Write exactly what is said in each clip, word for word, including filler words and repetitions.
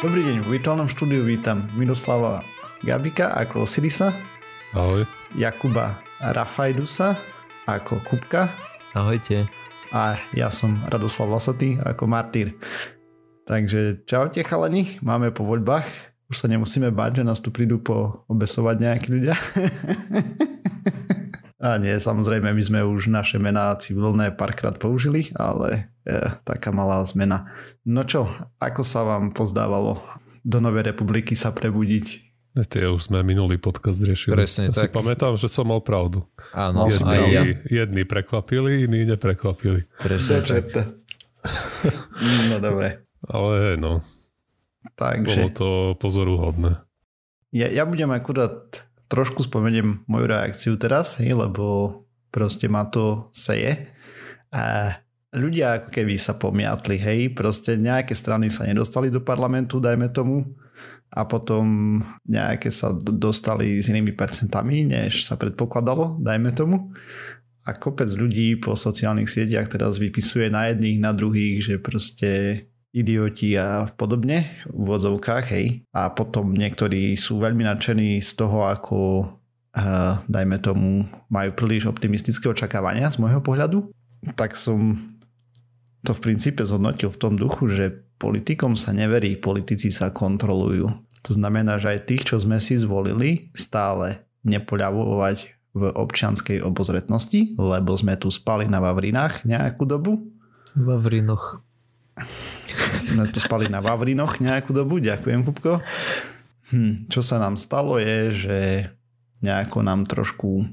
Dobrý deň, v virtuálnom štúdiu vítam Miroslava Gabika ako Osirisa. Ahoj. Jakuba Rafajdusa ako Kubka. Ahojte. A ja som Radoslav Vlasaty ako Martýr. Takže čaute chalani, máme po voľbách. Už sa nemusíme báť, že nás tu prídu po obesovať nejakí ľudia. A nie, samozrejme, my sme už naše mená civilné párkrát použili, ale je, taká malá zmena. No čo, ako sa vám pozdávalo do Novej republiky sa prebudiť? Tie už sme minulý podcast riešili. Presne, ja tak. Si pamätám, že som mal pravdu. Áno, jedni, aj ja. Jedni prekvapili, iní neprekvapili. Presne, Presne tak. No dobre. Ale no, takže bolo to pozoruhodné. Ja, ja budem akurát... Trošku spomeniem moju reakciu teraz, lebo proste ma to seje. A ľudia ako keby sa pomiatli, hej, proste nejaké strany sa nedostali do parlamentu, dajme tomu, a potom nejaké sa dostali s inými percentami, než sa predpokladalo, dajme tomu. A kopec ľudí po sociálnych sieťach teraz vypisuje na jedných, na druhých, že proste... idioti a podobne v odzovkách, hej. A potom niektorí sú veľmi nadšení z toho, ako uh, dajme tomu majú príliš optimistické očakávania z môjho pohľadu. Tak som to v princípe zhodnotil v tom duchu, že politikom sa neverí, politici sa kontrolujú. To znamená, že aj tých, čo sme si zvolili, stále nepoľavovať v občianskej obozretnosti, lebo sme tu spali na Vavrinách nejakú dobu. Vavrinoch. Sme tu spali na Vavrinoch nejakú dobu, ďakujem Kupko. Hm, čo sa nám stalo je, že nejako nám trošku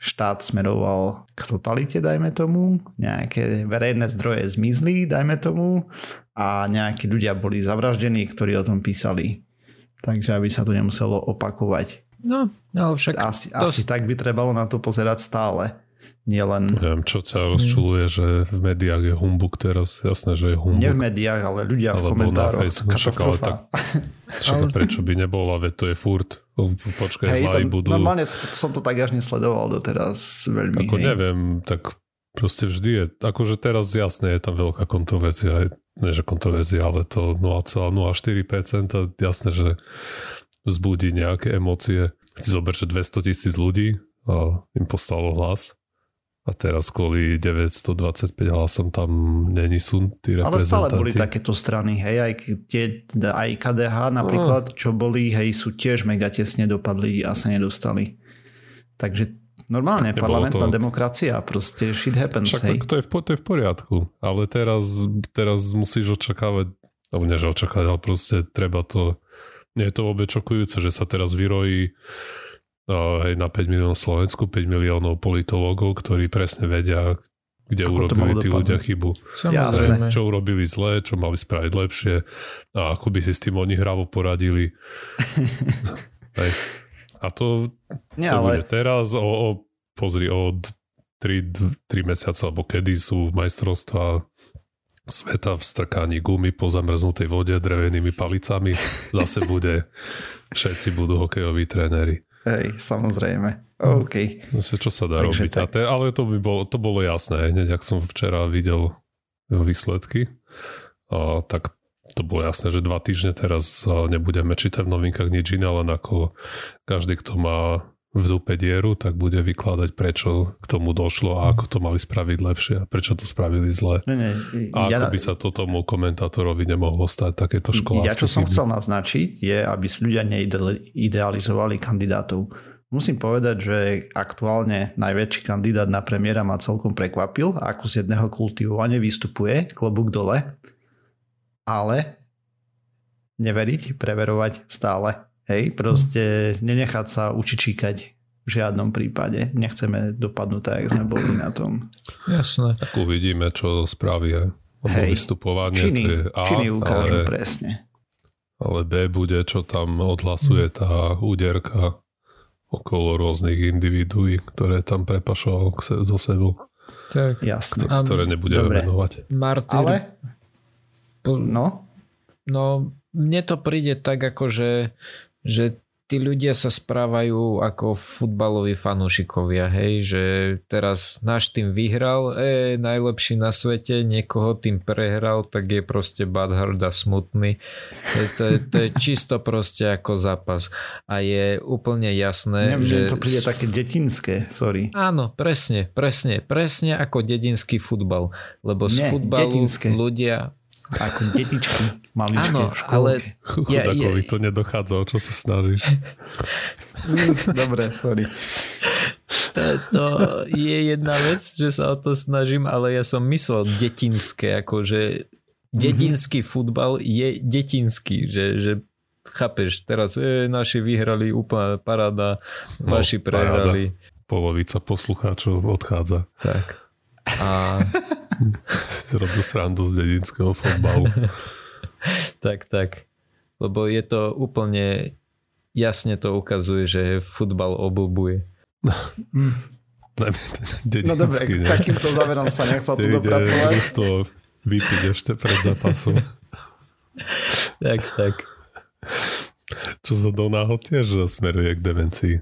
štát smeroval k totalite, dajme tomu, nejaké verejné zdroje zmizli, dajme tomu, a nejakí ľudia boli zavraždení, ktorí o tom písali. Takže aby sa to nemuselo opakovať. No, no však... Asi, to... asi tak by trebalo na to pozerať stále. Nielen... Neviem, čo ťa rozčuluje, že v médiách je humbuk teraz. Jasné, že je humbuk. Nie v médiách, ale ľudia v komentároch. Katastrofa. Však, prečo by nebola, veď to je furt. Počkaj, hej, tam, budú... Normálne som to tak až nesledoval doteraz veľmi. Ako hej. Neviem, tak proste vždy je... Akože teraz jasné, je tam veľká kontroverzia. Nie, že kontroverzia, ale to nula celá nula štyri percenta. Jasné, že vzbudí nejaké emócie. Si zober, že dvestotisíc ľudí a im poslalo hlas. A teraz kvôli deväťstodvadsaťpäť hlasom tam není sú tí reprezentanti. Ale stále boli takéto strany, hej, aj, tie, aj ká dé há napríklad, no. Čo boli, hej, sú tiež mega tesne dopadli a sa nedostali. Takže normálne parlamentná to... demokracia, proste shit happens, však, hej. To je, v, to je v poriadku, ale teraz, teraz musíš očakávať, alebo nie, že očakávať, ale proste treba to, nie je to vôbec šokujúce, že sa teraz vyrojí aj na päť miliónov Slovensku, päť miliónov politológov, ktorí presne vedia, kde ako urobili tí dopadne. Ľudia chybu. Jasné. Čo urobili zle, čo mali spraviť lepšie a ako by si s tým oni hravo poradili. A to, nie, to ale... bude teraz o, o, pozri, od tri mesiace alebo kedy sú majstrovstvá sveta v strkaní gumy po zamrznutej vode drevenými palicami. Zase bude, všetci budú hokejoví tréneri. Hej, samozrejme. OK. Čo sa dá takže robiť? Tak. Te, ale to, by bolo, to bolo jasné. Hneď, ak som včera videl výsledky, a, tak to bolo jasné, že dva týždne teraz nebudeme čítať v novinkách nič iné, len ako každý, kto má v dupe dieru, tak bude vykladať, prečo k tomu došlo a ako to mali spraviť lepšie a prečo to spravili zle. Ne, ne, a ja, ako by sa to tomu komentátorovi nemohlo stať takéto školácké. Ja čo som chcel naznačiť je, aby si ľudia neidealizovali kandidátov. Musím povedať, že aktuálne najväčší kandidát na premiéra ma celkom prekvapil, ako z jedného kultivovania vystupuje, klobúk dole, ale neveriť, preverovať stále. Hej, proste nenechať sa učičíkať v žiadnom prípade. Nechceme dopadnúť tak, jak sme boli na tom. Jasné. Tak uvidíme, čo spravia. Hej, vystupovanie, činy, to je A, činy ukážu ale, presne. Ale B bude, čo tam odhlasuje tá úderka okolo rôznych individuí, ktoré tam prepašoval zo sebou. Tak. Jasné. Ktoré nebudeme venovať. Martýr. Ale? No? No, mne to príde tak, akože že tí ľudia sa správajú ako futbaloví fanúšikovia, hej, že teraz náš tým vyhral, e, najlepší na svete, niekoho tým prehral, tak je proste butthurt a smutný. To, to, to je čisto proste ako zápas. A je úplne jasné, Neviem, že... Neviem, to príde také detinské, sorry. Áno, presne, presne, presne ako dedinský futbal. Lebo ne, z futbalu detinské. Ľudia... Ako detičky maličké. Áno, ale... Chudákovi ja, ja... to nedochádza, o čo sa snažíš. Dobre, sorry. To, to je jedna vec, že sa o to snažím, ale ja som myslel detinské, akože detinský mm-hmm. futbal je detinský, že... že... Chápeš, teraz e, naši vyhrali, úplná paráda, vaši no, prehrali. Paráda. Polovica poslucháčov odchádza. Tak. A... Robil srandu z dedinského futbalu. tak, tak. Lebo je to úplne jasne to ukazuje, že futbal oblbuje. No dobre, k takýmto záverom sa nechcel tu dopracovať. To vypiť ešte pred zápasom. tak, tak. Čo sa do náhod tiež smeruje k demencii.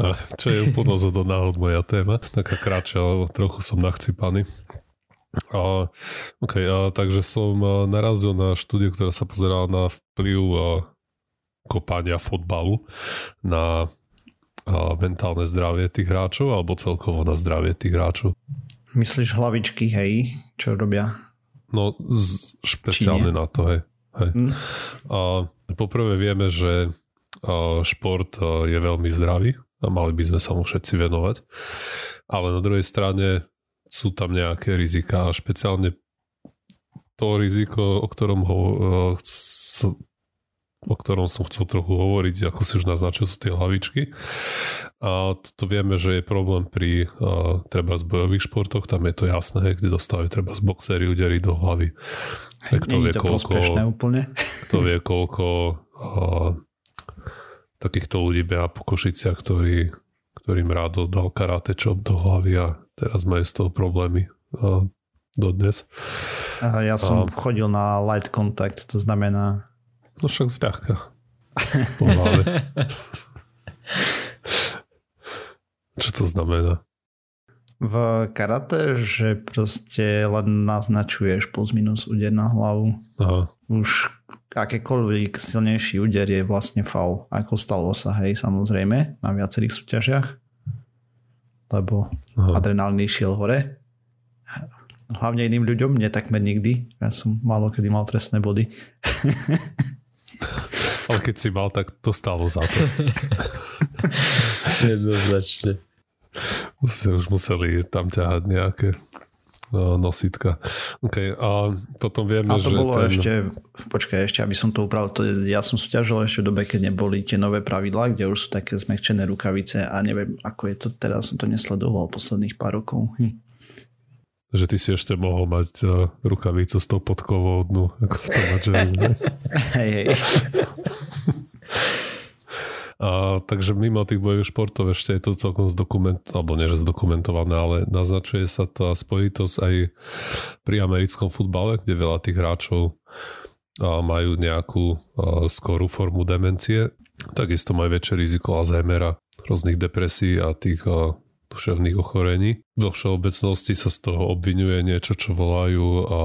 A čo je úplne zo do náhod moja téma. Taká kratšia, ale trochu som nachcipaný. A, okay, a, takže som narazil na štúdiu, ktorá sa pozerala na vplyv a, kopania fotbalu na a, mentálne zdravie tých hráčov alebo celkovo na zdravie tých hráčov. Myslíš hlavičky, hej? Čo robia? No z, špeciálne na to, hej. hej. Hm. A, poprvé vieme, že šport je veľmi zdravý a mali by sme sa mu všetci venovať. Ale na druhej strane sú tam nejaké riziká a špeciálne to riziko, o ktorom, ho, o ktorom som chcel trochu hovoriť, ako si už naznačil, sú tie hlavičky. A to vieme, že je problém pri treba z bojových športoch, tam je to jasné, kde dostávajú treba z boxery udery do hlavy. Kto vie, koľko, kto vie, koľko takýchto ľudí beha po Košiciach, ktorý, ktorým rád dal karate chop do hlavy a teraz majú z toho problémy a, dodnes. Ja som a, chodil na light contact, to znamená... No však zľahka. Po hlave. Čo to znamená? V karate, že proste len naznačuješ plus minus úder na hlavu. Aha. Už akékoľvek silnejší úder je vlastne faul, ako stalo sa, hej, samozrejme, na viacerých súťažiach, lebo Aha. adrenálny šiel hore. Hlavne iným ľuďom, nie takmer nikdy. Ja som málo kedy mal trestné body. Ale keď si mal, tak to stalo za to. Jednoznačne. Už museli tam ťahať nejaké nosítka. Okay, a potom vieme, že... A to že bolo ten... ešte, počkaj ešte, aby som to upravil, to je, ja som súťažil ešte v dobe, keď neboli tie nové pravidlá, kde už sú také zmekčené rukavice a neviem, ako je to teraz, som to nesledoval posledných pár rokov. Hm. Že ty si ešte mohol mať uh, rukavicu s tou podkovou dnu, ako v tom mačeru. Hej, hej. A, takže mimo tých bojových športov ešte je to celkom zdokumentované, alebo nie, že zdokumentované, ale naznačuje sa tá spojitosť aj pri americkom futbale, kde veľa tých hráčov a, majú nejakú a, skorú formu demencie. Takisto majú väčšie riziko Alzheimera, rôznych depresí a tých a, duševných ochorení. Vo všeobecnosti sa z toho obvinuje niečo, čo volajú a,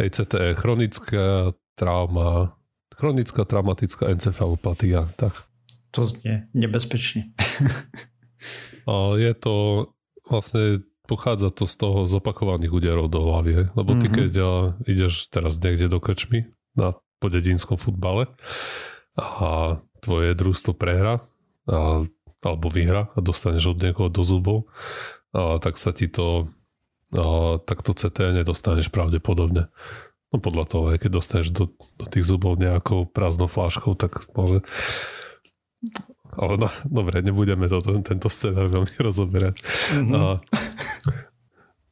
hej, C T E, chronická trauma, chronická traumatická encefalopatia, tak. To znie nebezpečne. Je to vlastne, pochádza to z toho zopakovaných úderov do hlavy, lebo ty mm-hmm. keď ideš teraz niekde do krčmy na po dedinskom futbale a tvoje družstvo prehra a, alebo vyhra a dostaneš od niekoho do zubov, a, tak sa ti to a, takto C T nedostaneš pravdepodobne. No podľa toho, keď dostaneš do, do tých zubov nejakou prázdnou fláškou, tak môže... Ale no, dobre, nebudeme to, tento scénar veľmi rozoberať. Mm-hmm. A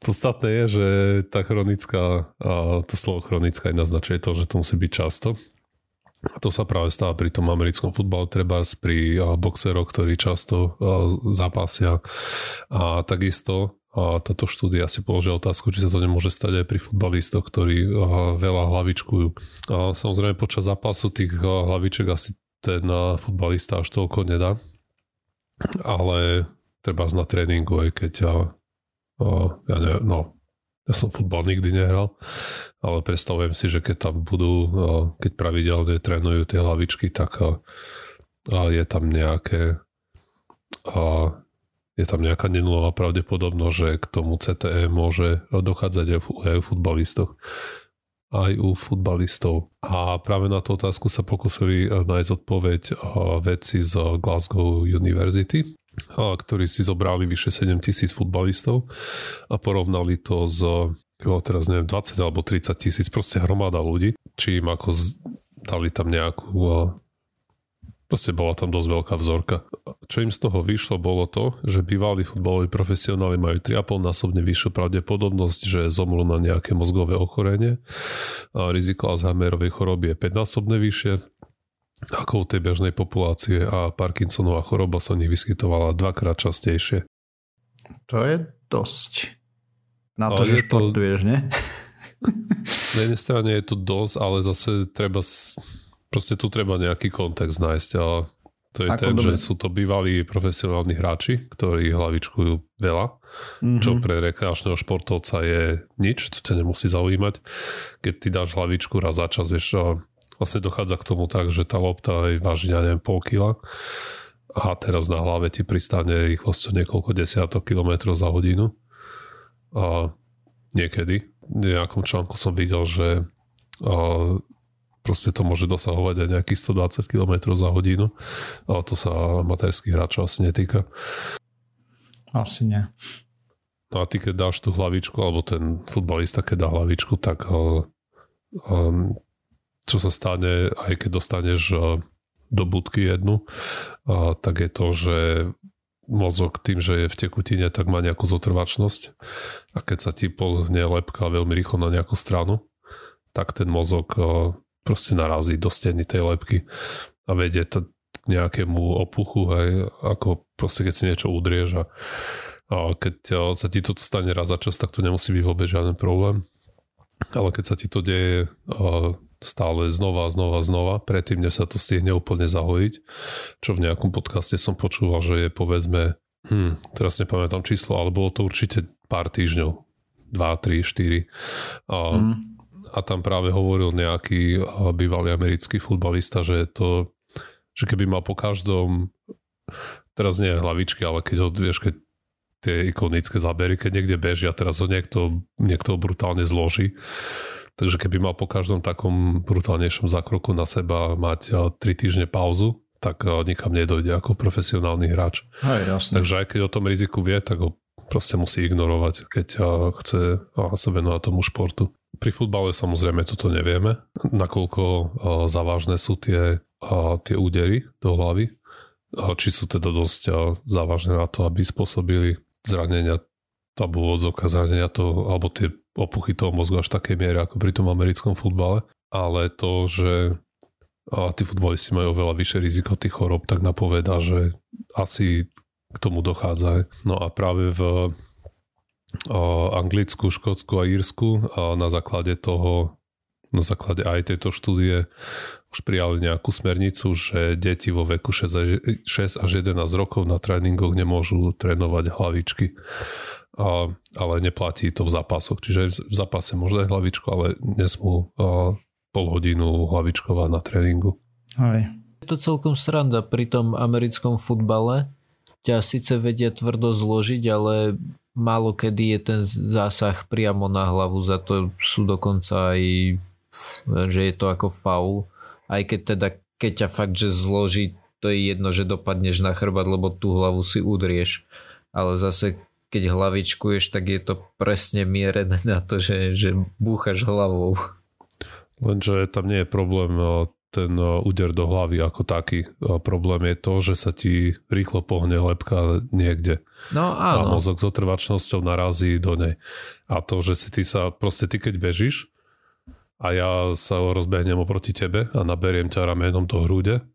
podstatné je, že tá chronická, a to slovo chronická aj naznačuje to, že to musí byť často. A to sa práve stáva pri tom americkom futbalu, trebárs pri boxeroch, ktorí často a, zápasia. A takisto a táto štúdia si položila otázku, či sa to nemôže stať aj pri futbalistoch, ktorí a, veľa hlavičkujú. A, samozrejme počas zápasu tých a, hlaviček asi ten futbalista až toľko nedá, ale treba na tréningu, aj keď ja, ja neviem, no, ja som futbal nikdy nehral, ale predstavujem si, že keď tam budú, keď pravidelne trénujú tie hlavičky, tak je tam nejaké je tam nejaká nenulová pravdepodobnosť, že k tomu C T E môže dochádzať aj u futbalistoch. Aj u futbalistov. A práve na tú otázku sa pokusili nájsť odpoveď vedci z Glasgow University, ktorí si zobrali vyše sedem tisíc futbalistov a porovnali to s teraz neviem, dvadsať alebo tridsať tisíc, proste hromada ľudí, či im ako dali tam nejakú, proste bola tam dosť veľká vzorka. Čo im z toho vyšlo, bolo to, že bývalí futbaloví profesionáli majú tri a pol násobne vyššiu pravdepodobnosť, že zomrú na nejaké mozgové ochorenie. A riziko Alzheimerovej choroby je päť násobne vyššie ako u tej bežnej populácie a Parkinsonová choroba sa v nich vyskytovala dvakrát častejšie. To je dosť. Na to, že športuješ, to... ne? Na jednej strane je to dosť, ale zase treba... Proste tu treba nejaký kontext nájsť a to je ako ten, dobre. Že sú to bývalí profesionálni hráči, ktorí hlavičkujú veľa, mm-hmm. čo pre rekreačného športovca je nič, to ťa nemusí zaujímať. Keď ty dáš hlavičku raz za čas, vieš, a vlastne dochádza k tomu tak, že tá lopta aj váži, ja neviem, pol kila a teraz na hlave ti pristane rýchlosťou niekoľko desiatok kilometrov za hodinu. A niekedy, v nejakom článku som videl, že a, proste to môže dosahovať aj nejakých stodvadsať kilometrov za hodinu, ale to sa amatérských hráčov asi netýka. Asi nie. No a ty, keď dáš tú hlavičku, alebo ten futbalista, keď dá hlavičku, tak um, čo sa stane, aj keď dostaneš do budky jednu, uh, tak je to, že mozog tým, že je v tekutine, tak má nejakú zotrvačnosť. A keď sa ti pohne lepka veľmi rýchlo na nejakú stranu, tak ten mozog... Uh, proste narazí do steny tej lepky a vedie to k nejakému opuchu, hej, ako proste keď si niečo udrieš a, a keď sa ti toto stane raz za čas, tak to nemusí byť vôbec žiadny problém. Ale keď sa ti to deje stále znova, znova, znova, predtým, než sa to stihne úplne zahojiť, čo v nejakom podcaste som počúval, že je povedzme, hm, teraz nepamätám číslo, ale bolo to určite pár týždňov, dva, tri, štyri a mm. A tam práve hovoril nejaký bývalý americký futbalista, že to, že keby mal po každom, teraz nie hlavičky, ale keď ho, vieš, keď tie ikonické zábery, keď niekde bežia, teraz ho niekto, niekto brutálne zloží. Takže keby mal po každom takom brutálnejšom zákroku na seba mať tri týždne pauzu, tak nikam nedojde ako profesionálny hráč. Hej, jasne. Takže aj keď o tom riziku vie, tak ho proste musí ignorovať, keď chce sa venovať tomu športu. Pri futbale samozrejme toto nevieme, nakoľko závažné sú tie, tie údery do hlavy, či sú teda dosť závažné na to, aby spôsobili zranenia tabu odzovka, zranenia toho, alebo tie opuchy toho mozgu až takej miery ako pri tom americkom futbale, ale to, že tí futbalisti majú veľa vyššie riziko tých chorób, tak napovedá, že asi k tomu dochádza. No a práve v Anglicku, Škótsku a Írsku a na základe toho, na základe aj tejto štúdie už prijali nejakú smernicu, že deti vo veku šesť až jedenásť rokov na tréningoch nemôžu trénovať hlavičky. A, ale neplatí to v zápasoch. Čiže v zápase možno aj hlavičko, ale nesmú a, pol hodinu hlavičkovať na tréningu. Aj. Je to celkom sranda pri tom americkom futbale. Ťa síce vedia tvrdo zložiť, ale málo kedy je ten zásah priamo na hlavu, za to sú dokonca aj, že je to ako faul. Aj keď teda, keď ťa fakt, že zloží, to je jedno, že dopadneš na chrbát, lebo tú hlavu si udrieš. Ale zase, keď hlavičkuješ, tak je to presne mierené na to, že, že búchaš hlavou. Lenže tam nie je problém ten úder do hlavy ako taký. Problém je to, že sa ti rýchlo pohne lepka niekde. No áno. A mozog s otrvačnosťou narazí do nej. A to, že si ty sa, proste ty keď bežíš a ja sa rozbehnem oproti tebe a naberiem ťa ramenom do hrude,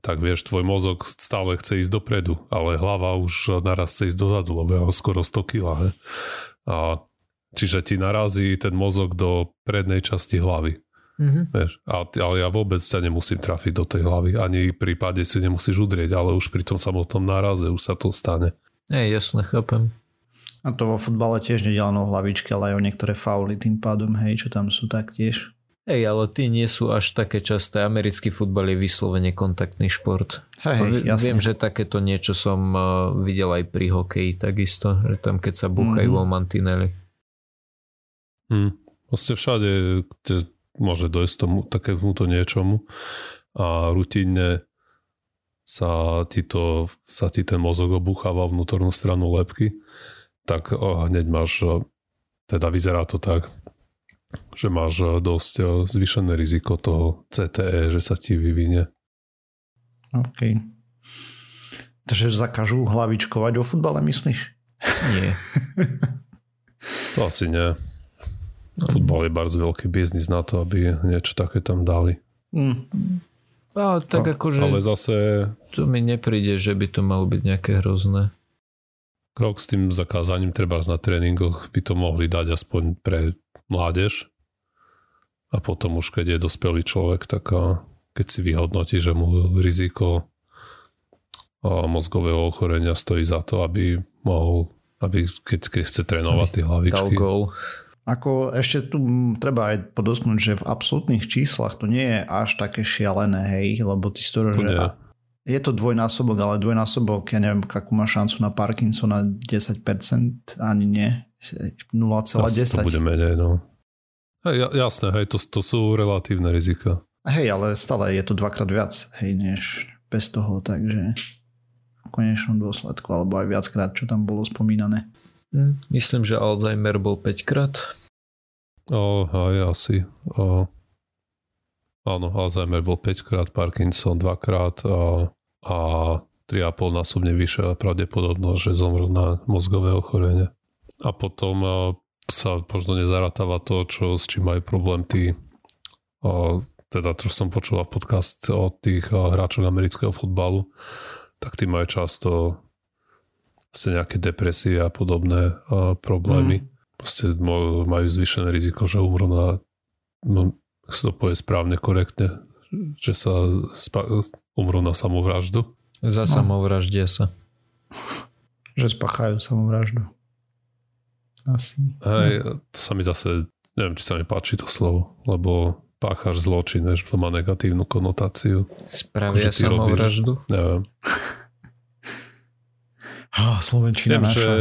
tak vieš, tvoj mozog stále chce ísť dopredu, ale hlava už naraz chce ísť dozadu, lebo ja skoro sto kilogramov. He? A čiže ti narazí ten mozog do prednej časti hlavy. Mm-hmm. Vieš, ale, ale ja vôbec sa nemusím trafiť do tej hlavy. Ani pri páde si nemusíš udrieť, ale už pri tom samotnom náraze už sa to stane. Ej, jasne, chápem. A to vo futbale tiež nedelano hlavičky, ale aj o niektoré fauly tým pádom, hej, čo tam sú taktiež. Hej, ale tie nie sú až také časté. Americký futbal je vyslovene kontaktný šport. Hej, jasne. Viem, že takéto niečo som videl aj pri hokeji takisto, že tam keď sa búchajú mm-hmm. o mantinely. Hm, proste všade môže dojsť tomu, takémuto niečomu a rutinne sa ti, to, sa ti ten mozog obúcháva vnútornú stranu lebky, tak oh, hneď máš, teda vyzerá to tak, že máš dosť zvýšené riziko toho cé té é, že sa ti vyvinie. OK. Takže zakažú hlavičkovať vo futbale, myslíš? Nie. To asi nie. Futbal je bardzo veľký biznis na to, aby niečo také tam dali. Mm. A, tak no, akože ale zase to mi nepríde, že by to malo byť nejaké hrozné. Krok s tým zakázaním, treba na tréningoch by to mohli dať aspoň pre mládež a potom už keď je dospelý človek, tak keď si vyhodnotí, že mu riziko mozgového ochorenia stojí za to, aby mohol, aby keď, keď chce trénovať tie hlavičky. Ako ešte tu treba aj podotknúť, že v absolútnych číslach to nie je až také šialené, hej, lebo ty stori, že a, je to dvojnásobok, ale dvojnásobok, ja neviem, akú má šancu na Parkinsona desať percent, ani nie. nula celá desať. To bude menej, no. Hej, jasné, hej, to, to sú relatívne rizika. Hej, ale stále je to dvakrát viac, hej, než bez toho, takže v konečnom dôsledku, alebo aj viackrát, čo tam bolo spomínané. Hm, myslím, že Alzheimer bol päťkrát. O, aj asi. O, áno, Alzheimer bol päťkrát, Parkinson dvakrát a, a tri a pol násobne vyššia pravdepodobnosť, že zomrel na mozgové ochorenie. A potom sa možno nezarátava to, čo, s čím majú problém tí, teda čo som počúval v podcast od tých hráčov amerického futbalu, tak tí majú často nejaké depresie a podobné problémy. Mm. Proste majú zvýšené riziko, že umrú na, no, ak sa to povie správne, korektne, že sa spa- umrú na samovraždu. Za samovraždia sa. Že spáchajú samovraždu. Asi. Hej, to sa mi zase, neviem, či sa mi páči to slovo, lebo pácháš zločin, vieš, to má negatívnu konotáciu. Spravia samovraždu? Robíš, neviem. Há, slovenčina viem, naša. Že,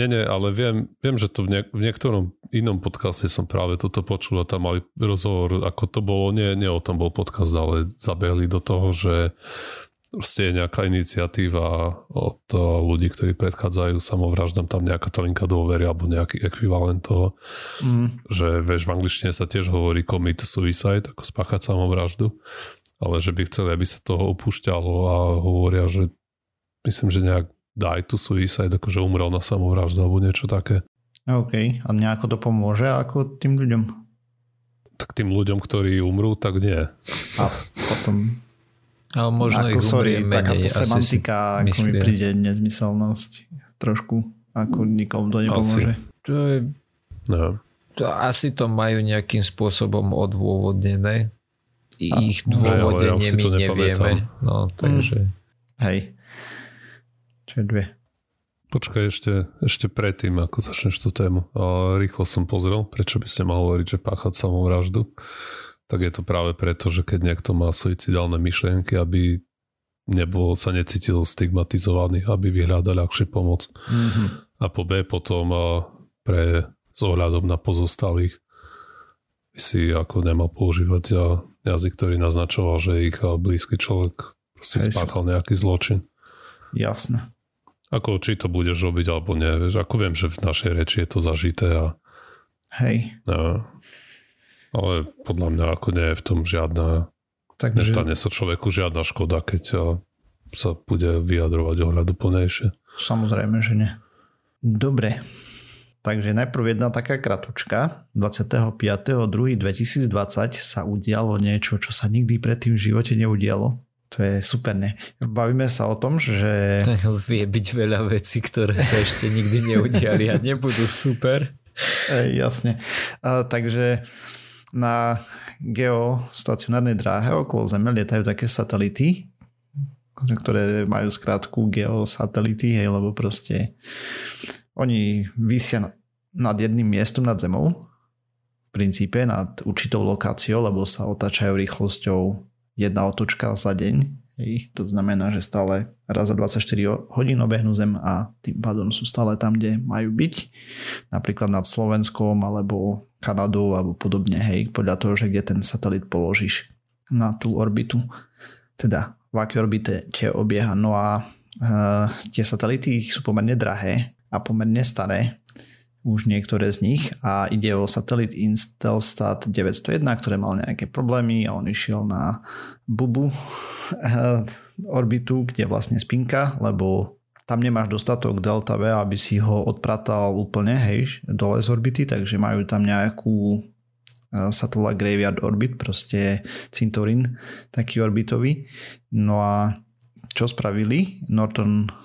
nie, nie, ale viem, viem že to v, niek- v niektorom inom podcaste som práve toto počul a tam mali rozhovor, ako to bolo, nie, nie o tom bol podcast, ale zabehli do toho, že proste je nejaká iniciatíva od ľudí, ktorí predchádzajú samovraždám, tam nejaká talinka dôvery alebo nejaký ekvivalent toho, mm. že vieš, v angličtine sa tiež hovorí commit suicide, ako spáchať samovraždu, ale že by chceli, aby sa toho opúšťalo a hovoria, že myslím, že nejak die to suicide, akože umrel na samovraždu alebo niečo také. OK, a nejako to pomôže ako tým ľuďom? Tak tým ľuďom, ktorí umrú, tak nie. A potom... Ale možno ako, ich sorry, umrie menej. Takáto semantika, ako mi príde nezmyselnosť trošku, ako nikomu to nepomôže. Asi to, je, no. to, asi to majú nejakým spôsobom odôvodnené. Ich dôvodenie my ja nevieme. No, takže... Hej. Čo dve. Počkaj ešte, ešte predtým, ako začneš tú tému. Rýchlo som pozrel, prečo by ste mal hovoriť, že páchať samovraždu. Tak je to práve preto, že keď niekto má suicidálne myšlienky, aby nebol, sa necítil stigmatizovaný, aby vyhľadal ľahšiu pomoc. Mm-hmm. A po B potom pre s ohľadom na pozostalých by si ako nemal používať jazyk, ktorý naznačoval, že ich blízky človek proste spáchal nejaký zločin. Jasné. Ako či to budeš robiť, alebo nie. Vieš, ako viem, že v našej reči je to zažité. A, hej. A, ale podľa mňa ako nie je v tom žiadna, takže... nestane sa človeku žiadna škoda, keď sa bude vyjadrovať ohľaduplnejšie. Samozrejme, že nie. Dobre. Takže najprv jedna taká kratučka. dvadsiateho piateho druhého dvetisícdvadsať sa udialo niečo, čo sa nikdy predtým v živote neudialo. To je super, ne? Bavíme sa o tom, že... Vie byť veľa vecí, ktoré sa ešte nikdy neudiali a nebudú super. E, jasne. A, takže... na geostacionárnej dráhe okolo Zeme lietajú také satelity, ktoré majú skrátku geosatelity, hej, lebo proste oni visia nad jedným miestom nad Zemou, v princípe nad určitou lokáciou, lebo sa otáčajú rýchlosťou jedna otočka za deň. Hej. To znamená, že stále raz za dvadsaťštyri hodín obehnú Zem a tým pádom sú stále tam, kde majú byť. Napríklad nad Slovenskom alebo Kanadou alebo podobne. Hej. Podľa toho, že kde ten satelit položíš na tú orbitu. Teda v akej orbite tie obieha. No a uh, tie satelity sú pomerne drahé a pomerne staré. Už niektoré z nich, a ide o satelit Intelsat deväťsto jeden, ktorý mal nejaké problémy a on išiel na bubu orbitu, kde vlastne spinka, lebo tam nemáš dostatok delta V, aby si ho odpratal úplne, hej, dole z orbity, takže majú tam nejakú satela graveyard orbit, proste cintorín taký orbitový. No a čo spravili? Norton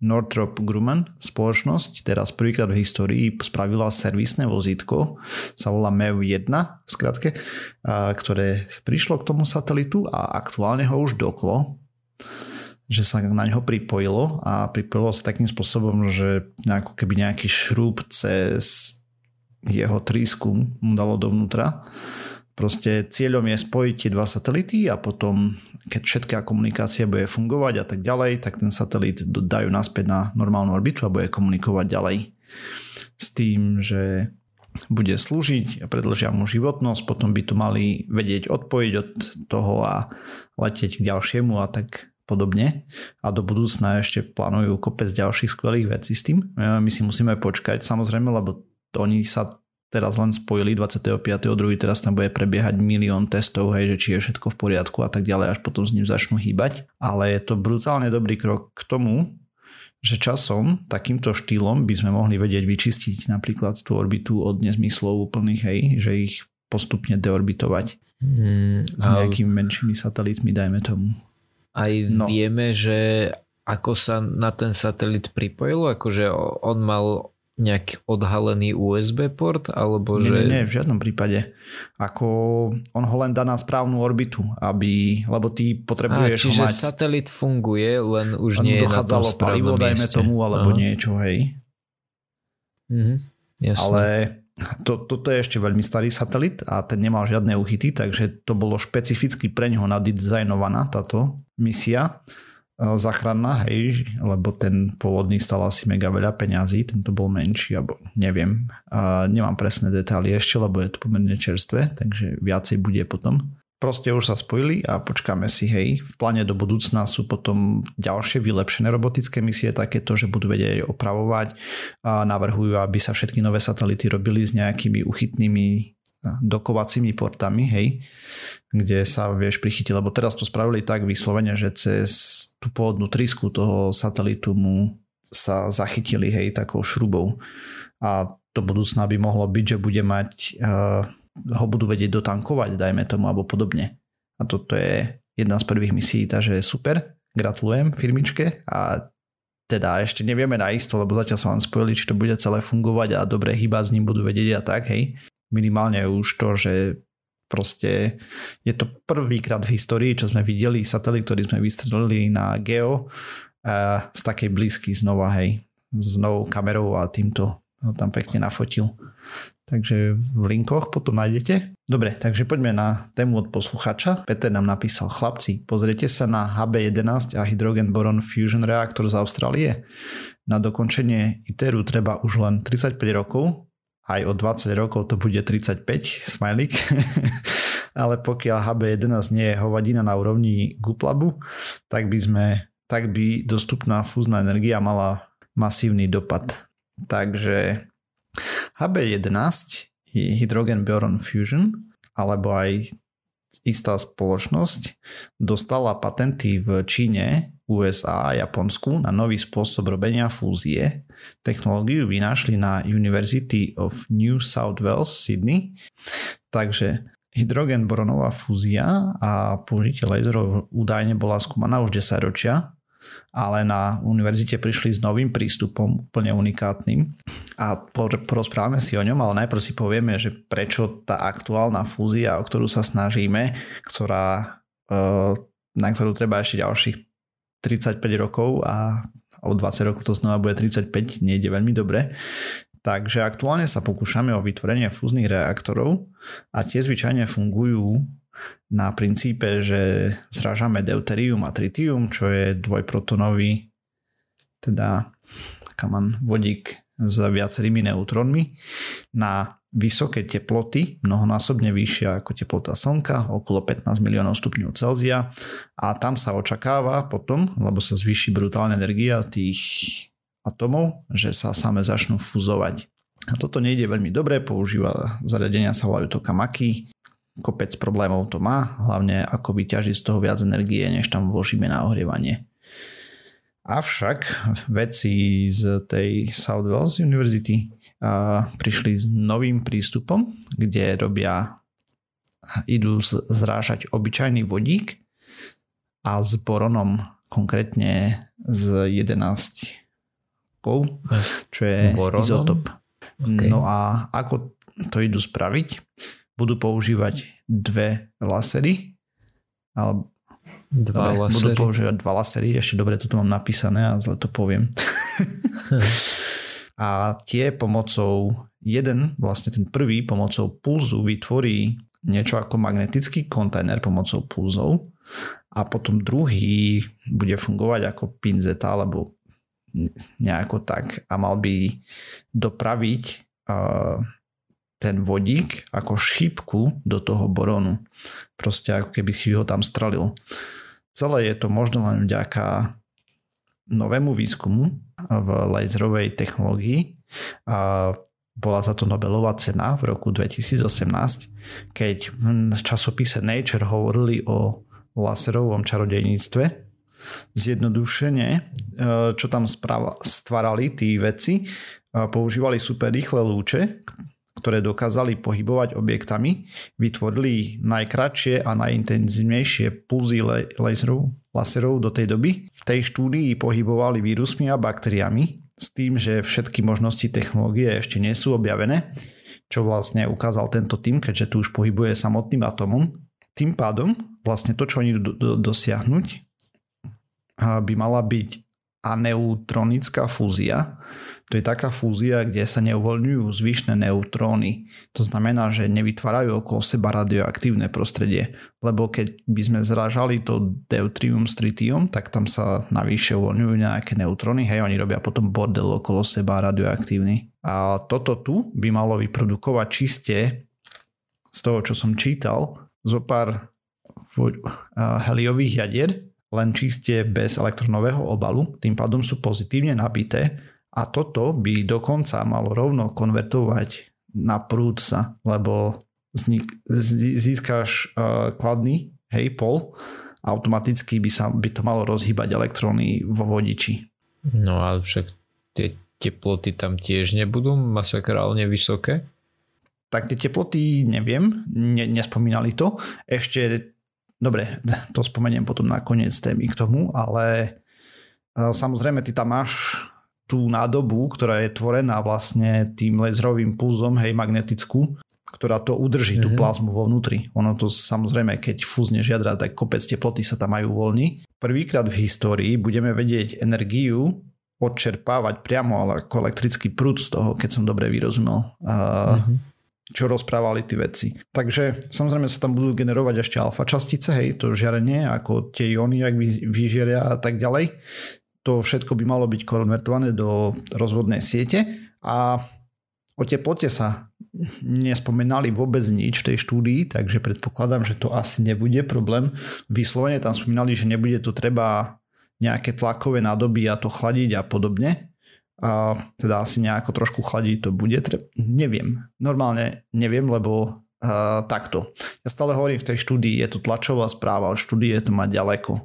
Northrop Grumman spoločnosť teraz prvýkrát v histórii spravila servisné vozítko, sa volá em é vé jeden v skratke, ktoré prišlo k tomu satelitu a aktuálne ho už doklo, že sa na ňo pripojilo a pripojilo sa takým spôsobom, že ako keby nejaký šrúb cez jeho trysku mu dalo dovnútra. Proste cieľom je spojiť tie dva satelity a potom, keď všetká komunikácia bude fungovať a tak ďalej, tak ten satelit dajú naspäť na normálnu orbitu a bude komunikovať ďalej s tým, že bude slúžiť a predĺžia mu životnosť, potom by to mali vedieť odpojiť od toho a letieť k ďalšiemu a tak podobne. A do budúcna ešte plánujú kopec ďalších skvelých vecí s tým. My si musíme počkať, samozrejme, lebo oni sa teraz len spojili dvadsiateho piateho druhého Teraz tam bude prebiehať milión testov, hej, že či je všetko v poriadku a tak ďalej, až potom s ním začnú hýbať. Ale je to brutálne dobrý krok k tomu, že časom takýmto štýlom by sme mohli vedieť vyčistiť napríklad tú orbitu od nezmyslov úplných, hej, že ich postupne deorbitovať mm, s nejakými menšími satelitmi, dajme tomu. Aj no. Vieme, že ako sa na ten satelit pripojilo, akože on mal nejaký odhalený U S B port, alebo nie, že... Nie, nie, v žiadnom prípade. Ako on ho len dá na správnu orbitu, aby... Lebo ty potrebuješ... A, čiže ho mať... satelit funguje, len už on nie je na tom správnom palivo, mieste. Dajme tomu, alebo aha. Niečo, hej. Mhm, jasne. Ale to, toto je ešte veľmi starý satelit a ten nemal žiadne uchyty, takže to bolo špecificky pre ňoho nadizajnovaná táto misia. Záchranná, hej, lebo ten pôvodný stal asi mega veľa peňazí, tento bol menší, alebo neviem. A nemám presné detaily ešte, lebo je to pomerne čerstvé, takže viacej bude potom. Proste už sa spojili a počkáme si, hej. V pláne do budúcna sú potom ďalšie vylepšené robotické misie takéto, že budú vedieť opravovať a navrhujú, aby sa všetky nové satelity robili s nejakými uchytnými dokovacími portami, hej, kde sa vieš prichytiť, lebo teraz to spravili tak vyslovene, že cez tú pôvodnú trysku toho satelitu mu sa zachytili, hej, takou šrubou a do budúcna by mohlo byť, že bude mať uh, ho budú vedieť dotankovať, dajme tomu, alebo podobne, a toto je jedna z prvých misií, takže super, gratulujem firmičke. A teda ešte nevieme naisto, lebo zatiaľ sa vám spojili, či to bude celé fungovať a dobre hýbať s ním budú vedieť a tak, hej. Minimálne už to, že proste je to prvýkrát v histórii, čo sme videli satelit, ktorý sme vystrelili na geo a z takej blízky znova, hej, s novou kamerou a týmto ho tam pekne nafotil. Takže v linkoch potom nájdete. Dobre, takže poďme na tému od posluchača. Peter nám napísal: chlapci, pozrite sa na há bé jedenásť a hydrogen-boron fusion reaktor z Austrálie. Na dokončenie ITERu treba už len tridsaťpäť rokov. Aj o dvadsať rokov to bude tridsaťpäť, smajlik. Ale pokiaľ há bé jedenásť nie je hovadina na úrovni Guplabu, tak by, sme, tak by dostupná fúzna energia mala masívny dopad. Takže há bé jedenásť je Hydrogen Boron Fusion, alebo aj istá spoločnosť dostala patenty v Číne, ú es á a Japonsku na nový spôsob robenia fúzie. Technológiu vynašli na University of New South Wales, Sydney. Takže hydrogenboronová fúzia a použitie laserov údajne bola skúmaná už desaťročia ale na univerzite prišli s novým prístupom úplne unikátnym a porozprávame si o ňom, ale najprv si povieme, že prečo tá aktuálna fúzia, o ktorú sa snažíme, ktorá, na ktorú treba ešte ďalších tridsaťpäť rokov a o dvadsať rokov to znova bude tridsaťpäť, nejde veľmi dobre. Takže aktuálne sa pokúšame o vytvorenie fúznych reaktorov a tie zvyčajne fungujú na princípe, že zrážame deuterium a tritium, čo je dvojprotonový, teda kaman vodík s viacerými neutrónmi na vysoké teploty, mnohonásobne vyššia ako teplota Slnka, okolo pätnásť miliónov stupňov Celzia a tam sa očakáva potom, lebo sa zvýši brutálna energia tých atomov, že sa same začnú fúzovať. A toto nejde veľmi dobre, používa zariadenia, sa volajú to kamaky. Kopec problémov to má, hlavne ako vyťažiť z toho viac energie, než tam vložíme na ohrievanie. Avšak vedci z tej South Wales University prišli s novým prístupom, kde robia, idú zrážať obyčajný vodík a s boronom, konkrétne z jedenásť čo je boronom? Izotop. Okay. No a ako to idú spraviť? Budú používať dve lasery. Ale dva dobre, lasery. Budú používať dva lasery. Ešte dobre, toto mám napísané a zle to poviem. A tie pomocou jeden, vlastne ten prvý pomocou pulzu vytvorí niečo ako magnetický kontajner pomocou pulzov a potom druhý bude fungovať ako pinzeta alebo nejako tak a mal by dopraviť uh, ten vodík ako šípku do toho boronu. Proste ako keby si ho tam strelil. Celé je to možno len vďaka novému výskumu v laserovej technológii. Uh, bola za to Nobelová cena v roku dvetisícosemnásť, keď v časopise Nature hovorili o laserovom čarodejníctve. Zjednodušene, čo tam stvárali tí vedci, používali super rýchle lúče, ktoré dokázali pohybovať objektami, vytvorili najkratšie a najintenzívnejšie pulzy laserov, laserov do tej doby. V tej štúdii pohybovali vírusmi a baktériami s tým, že všetky možnosti technológie ešte nie sú objavené, čo vlastne ukázal tento tým, keďže tu už pohybuje samotným atomom. Tým pádom vlastne to, čo oni do, do, dosiahnuť, by mala byť aneutronická fúzia. To je taká fúzia, kde sa neuvoľňujú zvyšné neutróny. To znamená, že nevytvárajú okolo seba radioaktívne prostredie. Lebo keď by sme zrážali to deuterium s tritium, tak tam sa navyše uvoľňujú nejaké neutróny. Hej, oni robia potom bordel okolo seba radioaktívny. A toto tu by malo vyprodukovať čiste, z toho, čo som čítal, zo pár heliových jadier, len čiste bez elektronového obalu, tým pádom sú pozitívne nabité a toto by dokonca malo rovno konvertovať na prúdca, lebo získaš kladný, hej, pol, automaticky by, sa, by to malo rozhýbať elektróny vo vodiči. No a však tie teploty tam tiež nebudú masakrálne vysoké? Tak tie teploty neviem, ne, nespomínali to. Ešte dobre, to spomeniem potom na koniec témy k tomu, ale samozrejme ty tam máš tú nádobu, ktorá je tvorená vlastne tým laserovým pulzom, hej, magnetickú, ktorá to udrží, mm-hmm, tú plazmu vo vnútri. Ono to samozrejme, keď fúzne žiadra, tak kopec teploty sa tam aj uvoľní. Prvýkrát v histórii budeme vedieť energiu odčerpávať priamo ako elektrický prúd z toho, keď som dobre vyrozumel. Mm-hmm. Čo rozprávali tí vedci. Takže samozrejme sa tam budú generovať ešte alfa častice, hej, to žiarenie, ako tie ióny, ak vyžieria a tak ďalej. To všetko by malo byť konvertované do rozvodnej siete a o teplote sa nespomenali vôbec nič v tej štúdii, takže predpokladám, že to asi nebude problém. Vyslovene tam spomínali, že nebude to treba nejaké tlakové nádoby a to chladiť a podobne. A teda asi nejako trošku chladí to bude, tre... neviem, normálne neviem, lebo uh, takto. Ja stále hovorím, v tej štúdii je to tlačová správa, od štúdie to má ďaleko.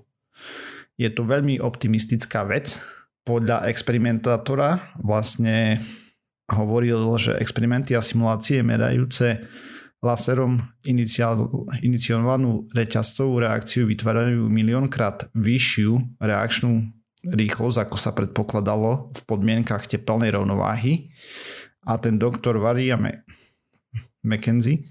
Je to veľmi optimistická vec. Podľa experimentátora vlastne hovoril, že experimenty a simulácie merajúce laserom iniciovanú reťazcovú reakciu vytvárajú miliónkrát vyššiu reakčnú rýchlosť, ako sa predpokladalo v podmienkach tepelnej rovnováhy. A ten doktor Warren McKenzie,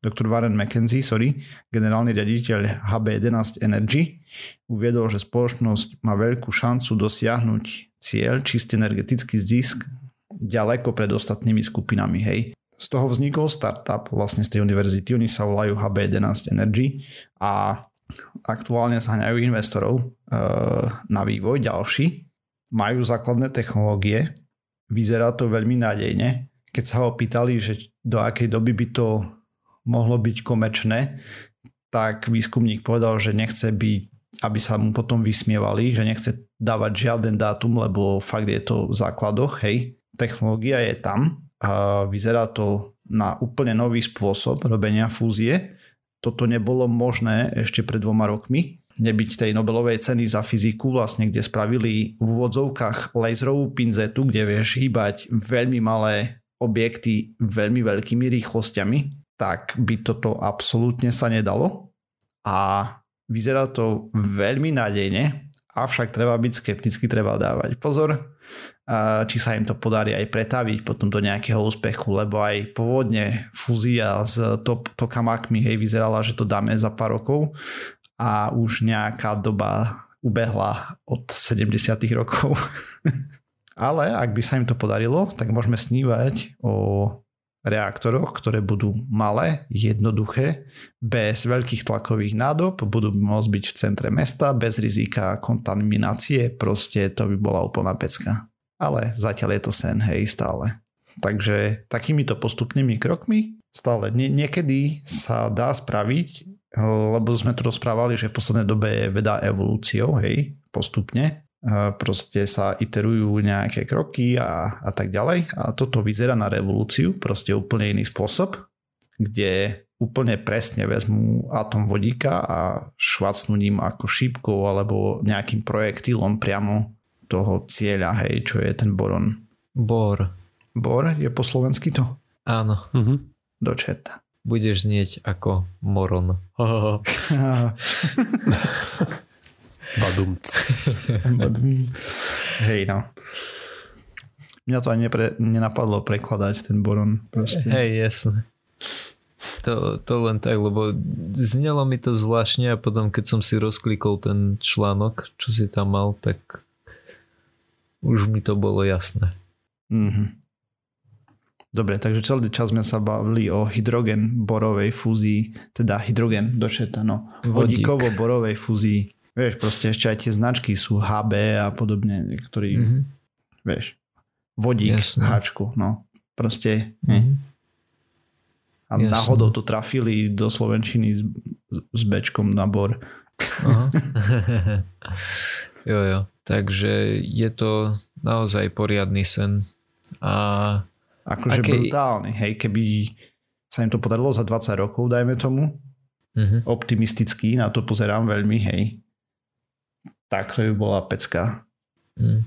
doktor Warren McKenzie, sorry, generálny riaditeľ há bé jedenásť Energy, uviedol, že spoločnosť má veľkú šancu dosiahnuť cieľ čistý energetický zisk ďaleko pred ostatnými skupinami, hej. Z toho vznikol startup vlastne z tej univerzity, oni sa volajú há bé jedenásť Energy a aktuálne zháňajú investorov e, na vývoj ďalší. Majú základné technológie, vyzerá to veľmi nádejne. Keď sa ho pýtali, že do akej doby by to mohlo byť komerčné, tak výskumník povedal, že nechce byť, aby sa mu potom vysmievali, že nechce dávať žiaden dátum, lebo fakt je to v základoch, hej. Technológia je tam. A vyzerá to na úplne nový spôsob robenia fúzie. Toto nebolo možné ešte pred dvoma rokmi. Nebyť tej Nobelovej ceny za fyziku, vlastne, kde spravili v úvodzovkách laserovú pinzetu, kde vieš hýbať veľmi malé objekty veľmi veľkými rýchlosťami, tak by toto absolútne sa nedalo. A vyzerá to veľmi nádejne, avšak treba byť skepticky, treba dávať pozor, či sa im to podarí aj pretaviť potom do nejakého úspechu, lebo aj pôvodne fúzia s top, tokamakmi, hej, vyzerala, že to dáme za pár rokov a už nejaká doba ubehla od sedemdesiatych rokov. Ale ak by sa im to podarilo, tak môžeme snívať o reaktoroch, ktoré budú malé, jednoduché, bez veľkých tlakových nádob, budú môcť byť v centre mesta, bez rizika kontaminácie, proste to by bola úplná pecka. Ale zatiaľ je to sen, hej, stále. Takže takýmito postupnými krokmi stále nie, niekedy sa dá spraviť, lebo sme tu rozprávali, že v poslednej dobe je veda evolúciou, hej, postupne. Proste sa iterujú nejaké kroky a, a tak ďalej. A toto vyzerá na revolúciu, proste úplne iný spôsob, kde úplne presne vezmú atom vodíka a švacnú ním ako šípkou alebo nejakým projektilom priamo toho cieľa, hej, čo je ten boron. Bor. Bor je po slovensky to? Áno. Mhm. Do čerta. Budeš znieť ako moron. Badumc. Hej, no. Mňa to aj nepre, nenapadlo prekladať ten boron. Proste. Hej, jasne. To, to len tak, lebo znelo mi to zvláštne a potom, keď som si rozklikol ten článok, čo si tam mal, tak už mi to bolo jasné. Mhm. Dobre, takže celý čas sme sa bavili o hydrogen-borovej fúzii, teda hydrogen dočetano, vodíkovo-borovej fúzii. Vieš, proste ešte aj tie značky sú há bé a podobne, ktorý, mm-hmm. vieš, vodík, jasne. Háčku, no, proste, mm-hmm. A jasne. Náhodou to trafili do slovenčiny s, s bečkom na bor. Aha. Jo, jo. Takže je to naozaj poriadny sen. A akože akej... brutálny, hej, keby sa im to podarilo za dvadsať rokov, dajme tomu, mm-hmm. optimistický, na to pozerám veľmi, hej. Tak to by bola pecka. Mm.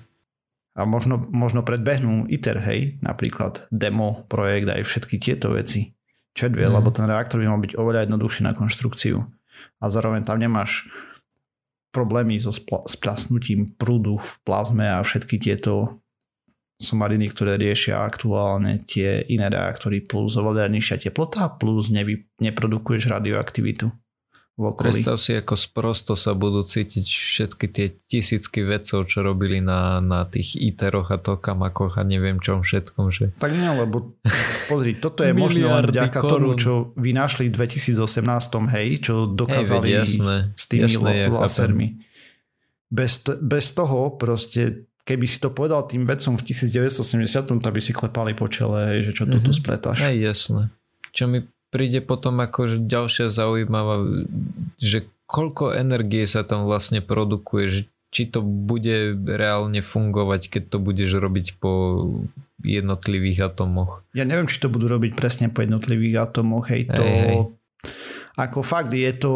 A možno, možno predbehnú ITER, hej, napríklad demo, projekt aj všetky tieto veci. Čedvie, mm. lebo ten reaktor by mal byť oveľa jednoduchší na konštrukciu. A zároveň tam nemáš problémy so spl- splasnutím prúdu v plazme a všetky tieto somariny, ktoré riešia aktuálne tie iné reaktory, plus oveľa nižšia teplota, plus nevy- neprodukuješ radioaktivitu. Predstav si, ako sprosto sa budú cítiť všetky tie tisícky vedcov, čo robili na, na tých ITERoch a tokamakoch a neviem čom všetkom. Že... Tak nie, lebo pozri, toto je možno vďaka tomu, čo vynašli v dvetisícosemnástom, hej, čo dokázali hej, jasné, s tými jasné, l- lasermi. Bez, t- bez toho proste, keby si to povedal tým vedcom v devätnásťsedemdesiat, tak by si klepali po čele, hej, že čo toto mm-hmm. spletáš. Hej, jasné. Čo mi príde potom ako ďalšia zaujímavá, že koľko energie sa tam vlastne produkuje, či to bude reálne fungovať, keď to budeš robiť po jednotlivých atomoch. Ja neviem, či to budú robiť presne po jednotlivých atomoch, hej, to hej, hej. Ako fakt je to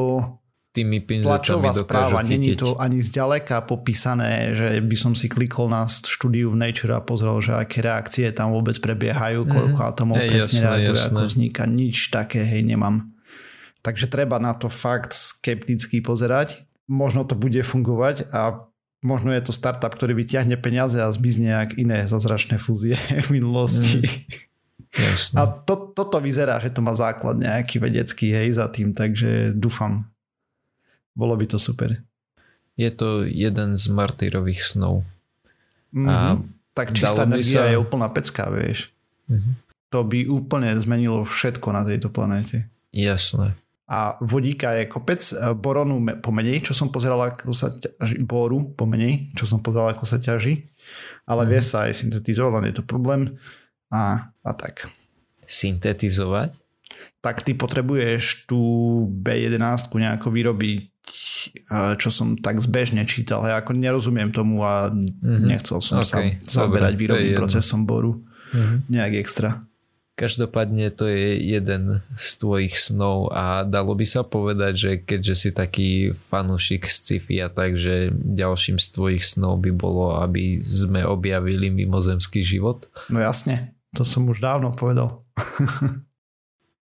tými tlačová správa, není to ani zďaleka popísané, že by som si klikol na štúdiu v Nature a pozrel, že aké reakcie tam vôbec prebiehajú, koľko mm. atomov hey, presne reaguje, ako vzniká, nič také, hej, nemám. Takže treba na to fakt skepticky pozerať. Možno to bude fungovať a Možno je to startup, ktorý vyťahne peniaze a zmizne nejak iné zázračné fúzie v minulosti. Mm, a to, toto vyzerá, že to má základ nejaký vedecký, hej, za tým, takže dúfam. Bolo by to super. Je to jeden z martýrových snov. Mm-hmm. A tak čistá energia sa... je úplná pecká, vieš. Mm-hmm. To by úplne zmenilo všetko na tejto planéte. Jasné. A vodíka je kopec, boronu pomenej, čo som pozeral, ako sa ťaží, boru pomenej, čo som pozeral, ako sa ťaží, ale mm. vie sa aj syntetizovať, je to problém a, a tak. Syntetizovať? Tak ty potrebuješ tú bé jedenásť nejako vyrobiť, čo som tak zbežne čítal, ja ako nerozumiem tomu a mm-hmm. nechcel som okay. sa zaberať výrobným procesom boru mm-hmm. nejak extra. Každopádne to je jeden z tvojich snov a dalo by sa povedať, že keďže si taký fanúšik sci-fi, takže ďalším z tvojich snov by bolo, aby sme objavili mimozemský život? No jasne, to som už dávno povedal.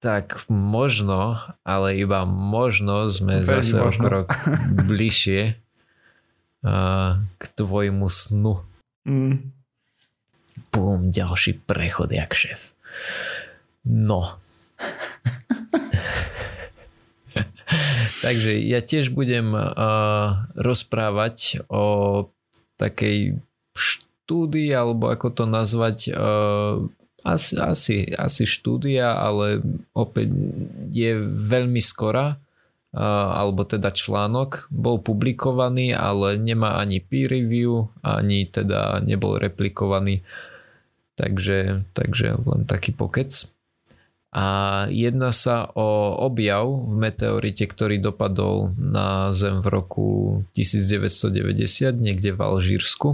Tak možno, ale iba možno sme Veľmi zase možno. o krok bližšie k tvojmu snu. Mm. Bum, ďalší prechod jak šéf. No. Takže ja tiež budem uh, rozprávať o takej štúdii, alebo ako to nazvať, uh, asi, asi, asi štúdia, ale opäť je veľmi skora, uh, alebo teda článok bol publikovaný, ale nemá ani peer review, ani teda nebol replikovaný. Takže, takže len taký pokec. A jedná sa o objav v meteorite, ktorý dopadol na Zem v roku devätnásťstodeväťdesiat niekde v Alžírsku.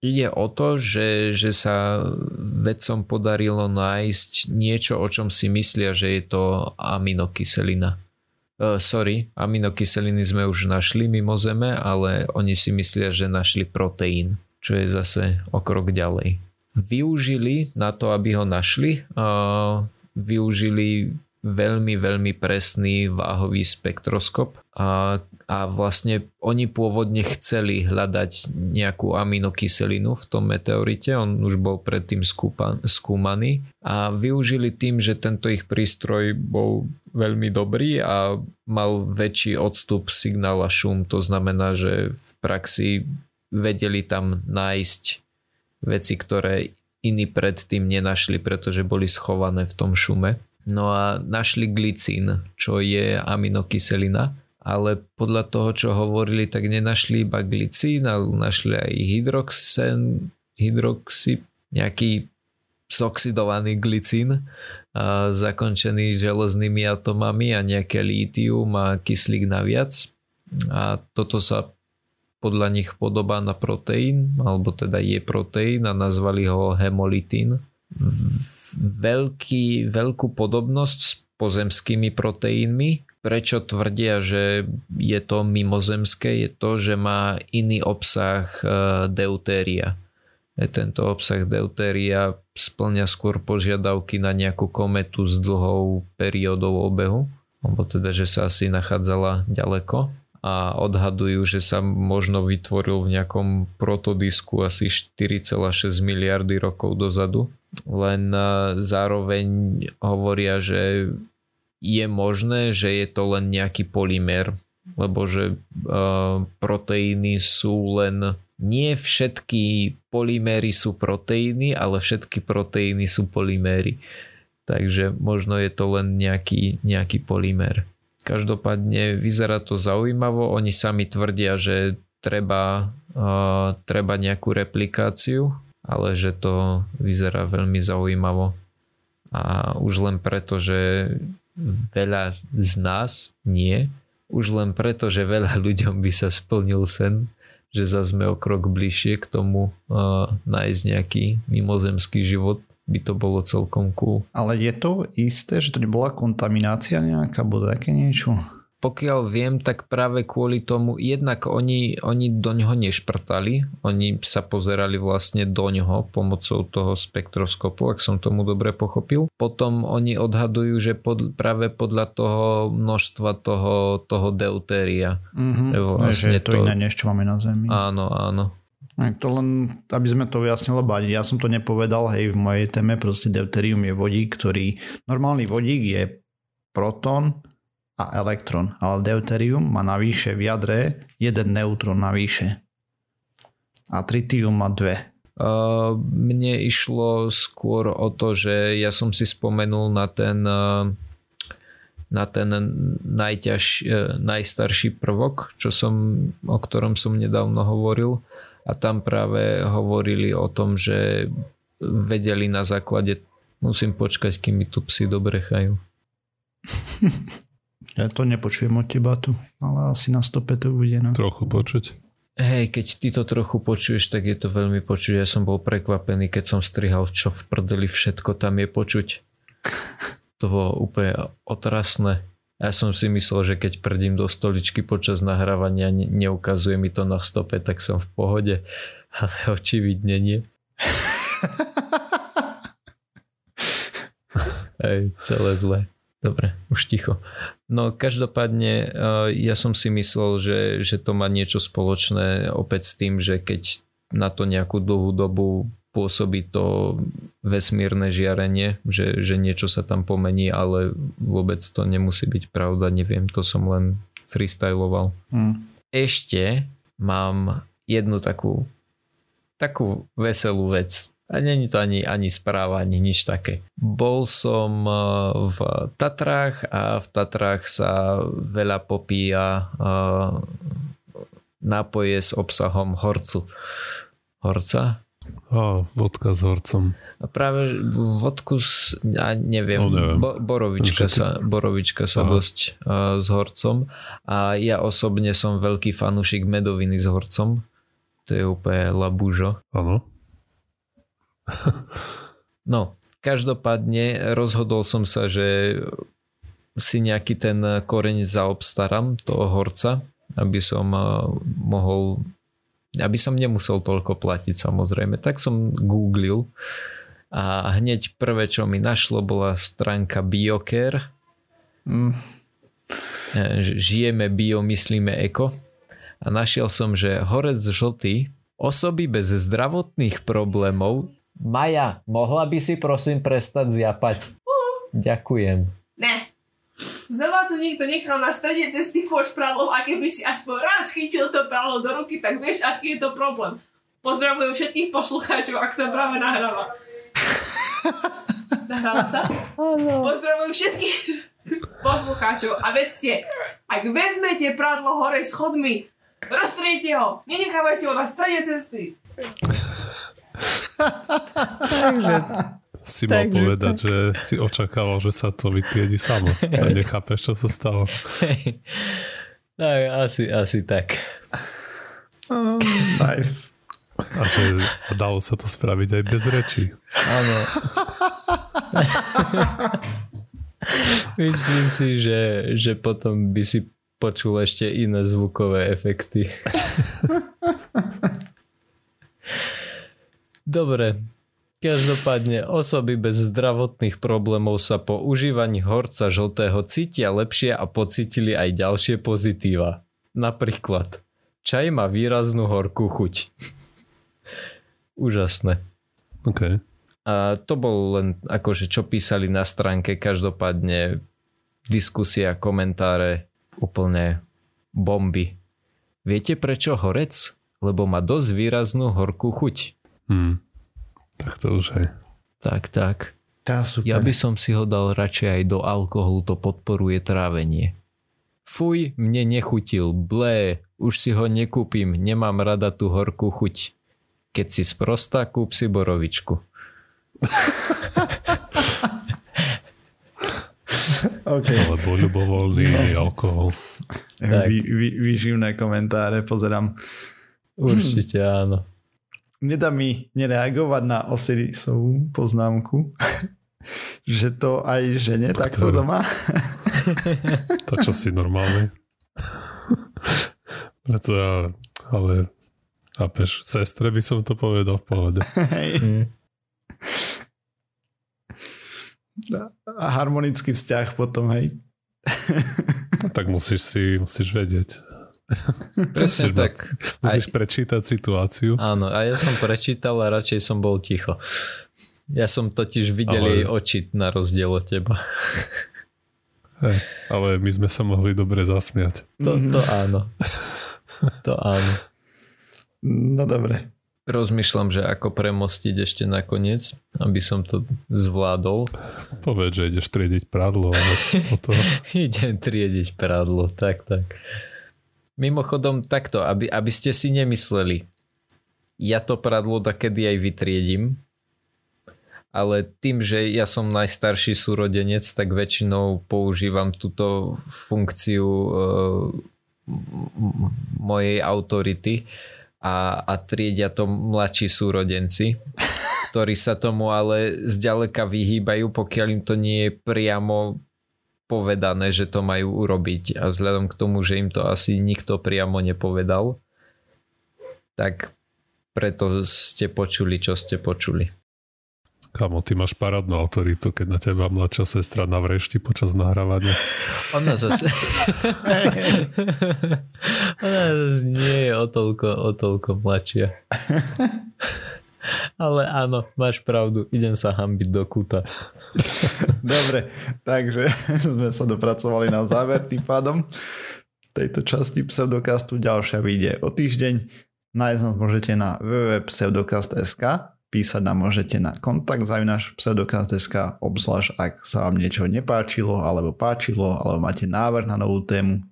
Ide o to, že, že sa vedcom podarilo nájsť niečo, o čom si myslia, že je to aminokyselina. E, sorry, aminokyseliny sme už našli mimo Zeme, ale oni si myslia, že našli proteín, čo je zase o krok ďalej. Využili na to, aby ho našli, uh, využili veľmi, veľmi presný váhový spektroskop a, a vlastne oni pôvodne chceli hľadať nejakú aminokyselinu v tom meteorite, on už bol predtým skúpan, skúmaný a využili tým, že tento ich prístroj bol veľmi dobrý a mal väčší odstup signála šum, to znamená, že v praxi vedeli tam nájsť veci, ktoré iní predtým nenašli, pretože boli schované v tom šume. No a našli glicín, čo je aminokyselina, ale podľa toho, čo hovorili, tak nenašli iba glicín, ale našli aj hydroxen, hydroxy, nejaký zoxidovaný glicín, a zakončený železnými atomami a nejaké lítium a kyslík naviac. A toto sa podľa nich podobá na proteín, alebo teda je proteín a nazvali ho hemolytín. Veľký, veľkú podobnosť s pozemskými proteínmi. Prečo tvrdia, že je to mimozemské, je to, že má iný obsah deutéria. Tento obsah deutéria spĺňa skôr požiadavky na nejakú kometu s dlhou periódou obehu, alebo teda, že sa asi nachádzala ďaleko. A odhadujú, že sa možno vytvoril v nejakom protodisku asi štyri celé šesť miliardy rokov dozadu. Len zároveň hovoria, že je možné, že je to len nejaký polymér, lebo že uh, proteíny sú len... Nie všetky polyméry sú proteíny, ale všetky proteíny sú polyméry. Takže možno je to len nejaký, nejaký polymér. Každopádne vyzerá to zaujímavo, oni sami tvrdia, že treba, uh, treba nejakú replikáciu, ale že to vyzerá veľmi zaujímavo. A už len preto, že veľa z nás nie, už len preto, že veľa ľuďom by sa splnil sen, že zase sme o krok bližšie k tomu uh, nájsť nejaký mimozemský život, by to bolo celkom cool. Ale je to isté, že to nebola kontaminácia nejaká, alebo také niečo? pokiaľ viem, tak práve kvôli tomu jednak oni, oni do ňoho nešprtali, oni sa pozerali vlastne do ňoho pomocou toho spektroskopu, ak som tomu dobre pochopil. Potom oni odhadujú, že pod, práve podľa toho množstva toho, toho deutéria. Mm-hmm. Vlastne je to, to iné než čo máme na Zemi. Áno, áno. To len, aby sme to vyjasnili, ja som to nepovedal, hej, v mojej téme proste deuterium je vodík, ktorý, normálny vodík je proton a elektrón, ale deuterium má navyše v jadre jeden neutrón navyše a tritium má dve. Uh, mne išlo skôr o to, že ja som si spomenul na ten uh... na ten najťaž, najstarší prvok, čo som, o ktorom som nedávno hovoril, a tam práve hovorili o tom, že vedeli na základe, musím počkať, kým mi tu psi dobrechajú. Ja to nepočujem od teba tu, ale asi na stope to bude. No. Trochu počuť. Hej, keď ty to trochu počuješ, tak je to veľmi počuť. Ja som bol prekvapený, keď som strihal, čo v prdeli všetko tam je počuť. To bolo úplne otrasné. Ja som si myslel, že keď prdím do stoličky počas nahrávania, ne- neukazuje mi to na stope, tak som v pohode. Ale očividne nie. Hej, celé zlé. Dobre, už ticho. No každopádne ja som si myslel, že, že to má niečo spoločné opäť s tým, že keď na to nejakú dlhú dobu pôsobí to vesmírne žiarenie, že, že niečo sa tam pomení, ale vôbec to nemusí byť pravda, neviem, to som len freestyloval. Mm. Ešte mám jednu takú takú veselú vec. A nie je to ani, ani správa, ani nič také. Bol som v Tatrách a v Tatrách sa veľa popíja uh, nápoje s obsahom horcu. Horca? A vodka s horcom. A práve vodku s, ja neviem, no, neviem. Bo, borovička, Všetky... sa, borovička sa Aha. dosť uh, s horcom, a ja osobne som veľký fanúšik medoviny s horcom. To je úplne labužo. Áno. No, každopádne rozhodol som sa, že si nejaký ten koreň zaobstaram toho horca, aby som uh, mohol aby som nemusel toľko platiť, samozrejme. Tak som googlil a hneď prvé, čo mi našlo, bola stránka BioCare. Mm. Žijeme bio, myslíme eko. A našiel som, že horec žltý, osoby bez zdravotných problémov. Maja, mohla by si prosím prestať zjapať? Uh. Ďakujem. Ne. Znova tu niekto nechal na strede cesty kôš s prádlom, a keby si aspoň raz chytil to prádlo do ruky, tak vieš, aký je to problém. Pozdravujem všetkých poslucháčov, ak sa práve nahráva. Nahráva sa? Pozdravujem všetkých poslucháčov a vedzte, ak vezmete prádlo hore schodmi, rozstriete ho, nenechávajte ho na strede cesty. Takže... si mal Takže, povedať, tak. Že si očakával, že sa to vytriedi samo. A nechápeš, čo sa stalo. Hey. Tak, asi, asi tak. Oh, nice. A že dalo sa to spraviť aj bez rečí. Áno. Myslím si, že, že potom by si počul ešte iné zvukové efekty. Dobre. Každopádne osoby bez zdravotných problémov sa po užívaní horca žltého cítia lepšie a pocítili aj ďalšie pozitíva. Napríklad, čaj má výraznú horkú chuť. Úžasné. Okay. A to bol len akože čo písali na stránke, každopádne diskusia, komentáre, úplne bomby. Viete prečo horec? Lebo má dosť výraznú horkú chuť. Hmm. Tak to už aj. Tak, tak. Tá, ja by som si ho dal radšej aj do alkoholu, to podporuje trávenie. Fuj, mne nechutil, blé, už si ho nekúpim, nemám rada tú horkú chuť. Keď si sprostá, kúp si borovičku. Okay. Alebo ľubovoľný no. alkohol. Vy, vy, vyživné komentáre, pozerám. Určite áno. Nedá mi nereagovať na Osirisovú poznámku, že to aj žene takto doma. To čo si normálne. Preto ja, ale chápeš, sestre by som to povedal v pohode. Hej. A harmonický vzťah potom, hej. Tak musíš si, musíš vedieť. Presne musíš tak. Mať, musíš aj prečítať situáciu. Áno, a ja som prečítal a radšej som bol ticho. Ja som totiž videl ale jej oči na rozdiel od teba. Hey, ale my sme sa mohli dobre zasmiať. To, to áno. To áno. No dobre. Rozmýšľam, že ako premostiť ešte nakoniec, aby som to zvládol. Povedz, že ideš triediť prádlo. To... Idem triediť prádlo, tak, tak. Mimochodom takto, aby, aby ste si nemysleli. Ja to prádlo takedy aj vytriedím, ale tým, že ja som najstarší súrodenec, tak väčšinou používam túto funkciu e, mojej autority, A, a triedia to mladší súrodenci, ktorí sa tomu ale zďaleka vyhýbajú, pokiaľ im to nie je priamo povedané, že to majú urobiť. A vzhľadom k tomu, že im to asi nikto priamo nepovedal, tak preto ste počuli, čo ste počuli. Kámo, ty máš parádnu autoritu, keď na teba mladšia sestra navrešti počas nahrávania. Ona zase... Ona zase nie je o toľko, o toľko mladšia. Ale áno, máš pravdu. Idem sa hambiť do kúta. Dobre, takže sme sa dopracovali na záver tým pádom. V tejto časti Pseudokastu ďalšia vyjde o týždeň. Nájsť nás môžete na w w w bodka pseudokast bodka es ka. Písať nám môžete na kontakt zavináč pseudokast bodka es ka, obzvlášť ak sa vám niečo nepáčilo, alebo páčilo, alebo máte návrh na novú tému.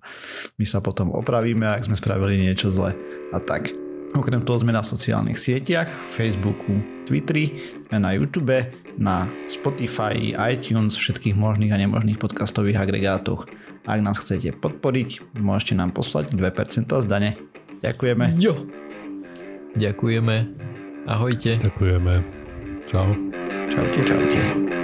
My sa potom opravíme, ak sme spravili niečo zle a tak. Okrem toho sme na sociálnych sieťach, Facebooku, Twitteri, sme na YouTube, na Spotify, iTunes, všetkých možných a nemožných podcastových agregátoch. Ak nás chcete podporiť, môžete nám poslať dve percentá z dane. Ďakujeme. Jo. Ďakujeme. Ahojte. Ďakujeme. Čau. Čaute, čaute.